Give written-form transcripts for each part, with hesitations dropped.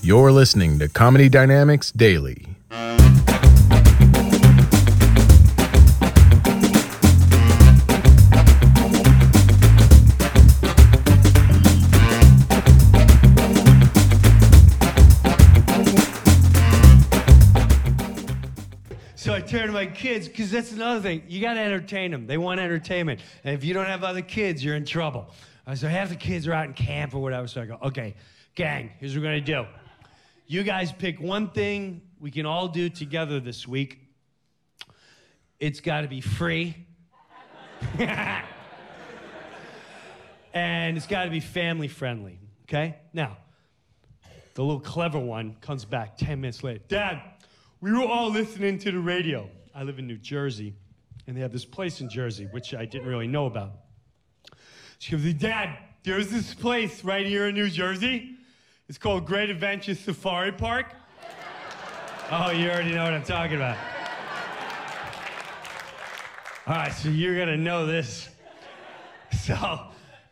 You're listening to Comedy Dynamics Daily. So I turn to my kids, because that's another thing. You got to entertain them. They want entertainment. And if you don't have other kids, you're in trouble. So half the kids are out in camp or whatever. So I go, okay, gang, here's what we're going to do. You guys pick one thing we can all do together this week. It's got to be free. And it's got to be family friendly, okay? Now, the little clever one comes back 10 minutes later. Dad, we were all listening to the radio. I live in New Jersey, and they have this place in Jersey, which I didn't really know about. She goes, Dad, there's this place right here in New Jersey. It's called Great Adventures Safari Park. Oh, you already know what I'm talking about. All right, so you're going to know this. So,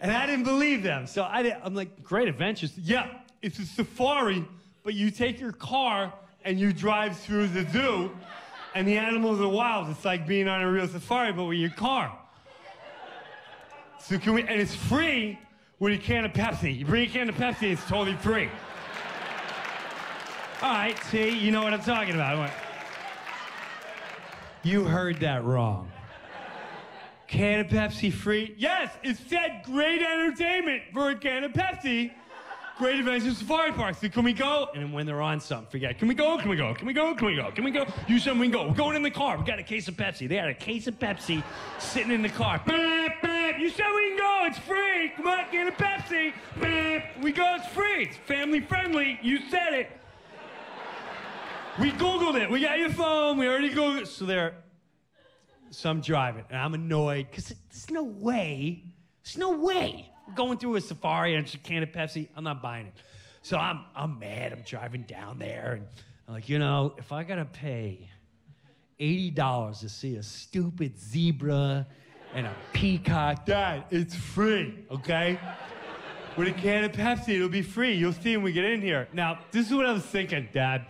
and I didn't believe them. So I'm like, Great Adventures? Yeah, it's a safari, but you take your car and you drive through the zoo, and the animals are wild. It's like being on a real safari, but with your car. So and it's free. With a can of Pepsi. You bring a can of Pepsi, it's totally free. All right, see, you know what I'm talking about. You heard that wrong. Can of Pepsi free? Yes, it said great entertainment for a can of Pepsi. Great Adventures Safari Park. So can we go? And then when they're on something, forget, can we go? Can we go? Can we go? Can we go? Can we go? You said we can go. We're going in the car. We got a case of Pepsi. They had a case of Pepsi sitting in the car. You said we can go. It's free. Come on, get a Pepsi. We go. It's free. It's family friendly. You said it. We Googled it. We got your phone. We already Googled it. So there, some driving. And I'm annoyed because there's no way. There's no way. Going through a safari and a can of Pepsi, I'm not buying it. So I'm mad. I'm driving down there, and I'm like, you know, if I gotta pay $80 to see a stupid zebra and a peacock, Dad, it's free, okay? With a can of Pepsi, it'll be free. You'll see when we get in here. Now, this is what I was thinking, Dad.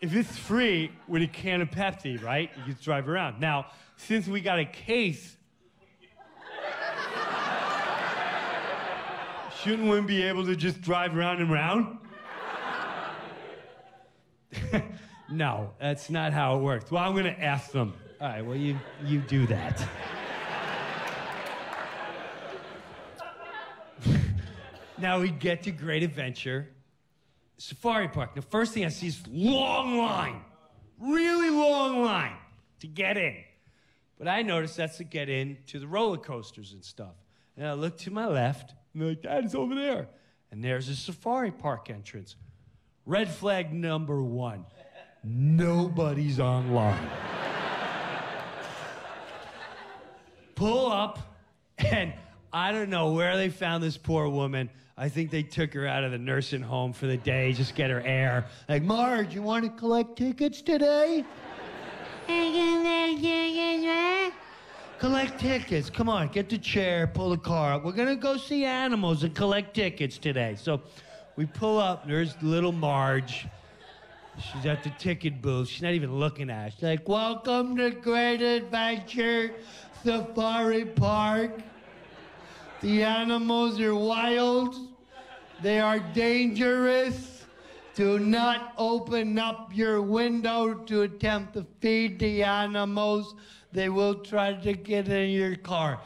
If it's free with a can of Pepsi, right? You can drive around. Now, since we got a case, shouldn't one be able to just drive round and round? No, that's not how it works. Well, I'm going to ask them. All right, well, you do that. Now we get to Great Adventure Safari Park. The first thing I see is long line, really long line to get in. But I noticed that's to get in to the roller coasters and stuff. And I look to my left, and they're like, Dad, it's over there. And there's a safari park entrance. Red flag number one, nobody's online. Pull up, and I don't know where they found this poor woman. I think they took her out of the nursing home for the day, just get her air. Like, Marge, you want to collect tickets today? Collect tickets. Come on, get the chair, pull the car up. We're going to go see animals and collect tickets today. So we pull up, and there's little Marge. She's at the ticket booth. She's not even looking at us. She's like, welcome to Great Adventure Safari Park. The animals are wild. They are dangerous. Do not open up your window to attempt to feed the animals. They will try to get in your car.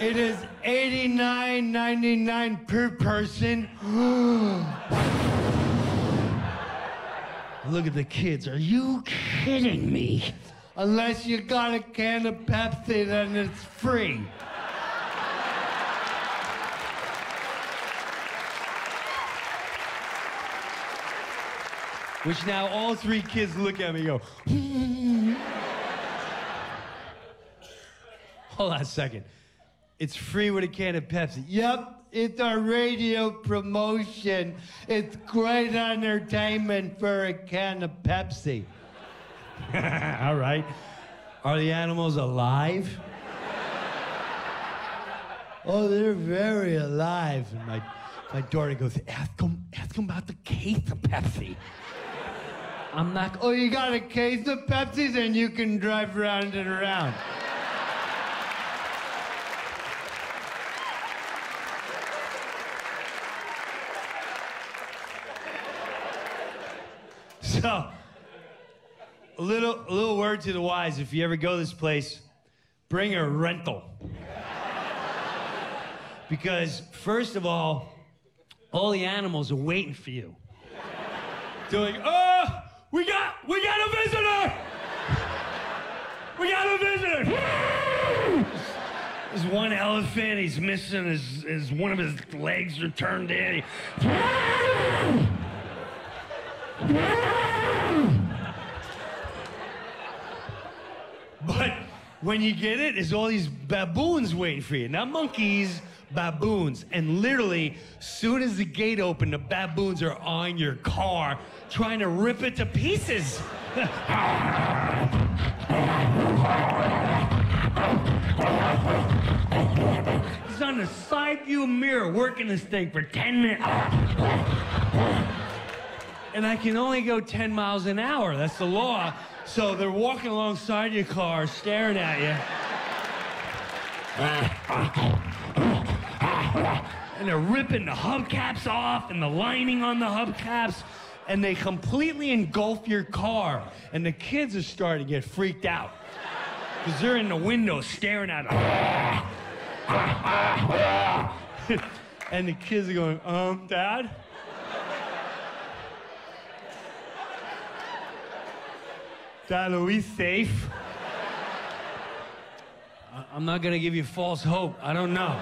It is $89.99 per person. Look at the kids. Are you kidding me? Unless you got a can of Pepsi, then it's free. Which now all three kids look at me and go, Hold on a second. It's free with a can of Pepsi. Yep, it's our radio promotion. It's great entertainment for a can of Pepsi. All right. Are the animals alive? Oh, they're very alive. And my daughter goes, ask them about the case of Pepsi. I'm like, oh, you got a case of Pepsi? Then you can drive round and around. So, a little word to the wise. If you ever go to this place, bring a rental. Because, first of all the animals are waiting for you. Doing, oh, we got a visitor! We got a visitor! There's one elephant, he's missing his one of his legs are turned in. But when you get it, there's all these baboons waiting for you. Not monkeys, baboons. And literally, soon as the gate opened, the baboons are on your car trying to rip it to pieces. He's on the side view mirror working this thing for 10 minutes. And I can only go 10 miles an hour. That's the law. So they're walking alongside your car, staring at you. And they're ripping the hubcaps off and the lining on the hubcaps. And they completely engulf your car. And the kids are starting to get freaked out. Because they're in the window staring at them. And the kids are going, Dad? Dad, are we safe? I'm not gonna give you false hope. I don't know.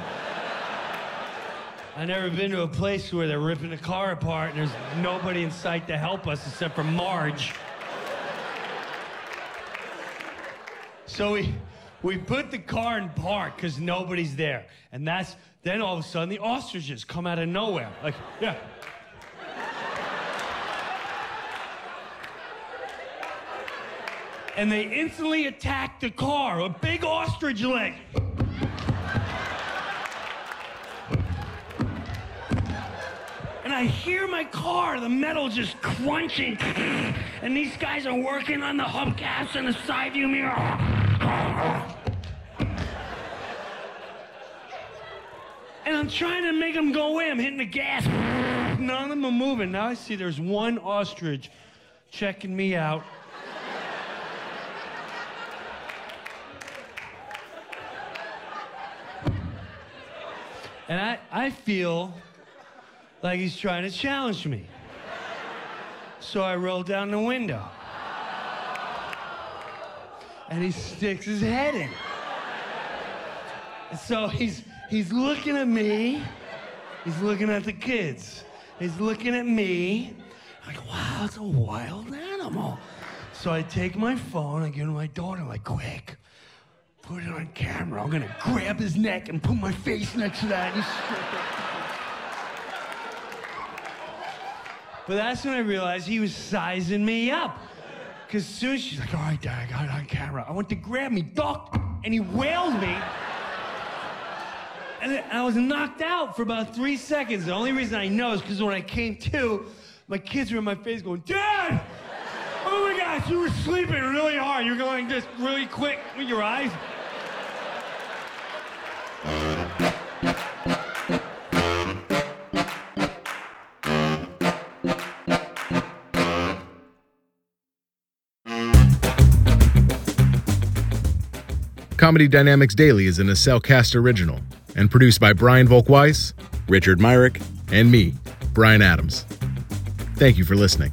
I've never been to a place where they're ripping the car apart and there's nobody in sight to help us except for Marge. So we put the car in park because nobody's there. And then all of a sudden the ostriches come out of nowhere. Like, yeah. And they instantly attacked the car, a big ostrich leg. And I hear my car, the metal just crunching. And these guys are working on the hubcaps and the side view mirror. And I'm trying to make them go away. I'm hitting the gas. None of them are moving. Now I see there's one ostrich checking me out. And I feel like he's trying to challenge me. So I roll down the window. And he sticks his head in. And so he's looking at me. He's looking at the kids. He's looking at me. I'm like, wow, it's a wild animal. So I take my phone, I give it to my daughter, I'm like, quick. Put it on camera. I'm gonna grab his neck and put my face next to that. But that's when I realized he was sizing me up. Because soon she's like, all right, Dad, I got it on camera. I went to grab me, ducked, and he wailed me. And I was knocked out for about 3 seconds. The only reason I know is because when I came to, my kids were in my face going, Dad! Oh my gosh, you were sleeping really hard. You're going just really quick with your eyes. Comedy Dynamics Daily is a Nacelle Cast original and produced by Brian Volkweiss, Richard Myrick, and me, Brian Adams. Thank you for listening.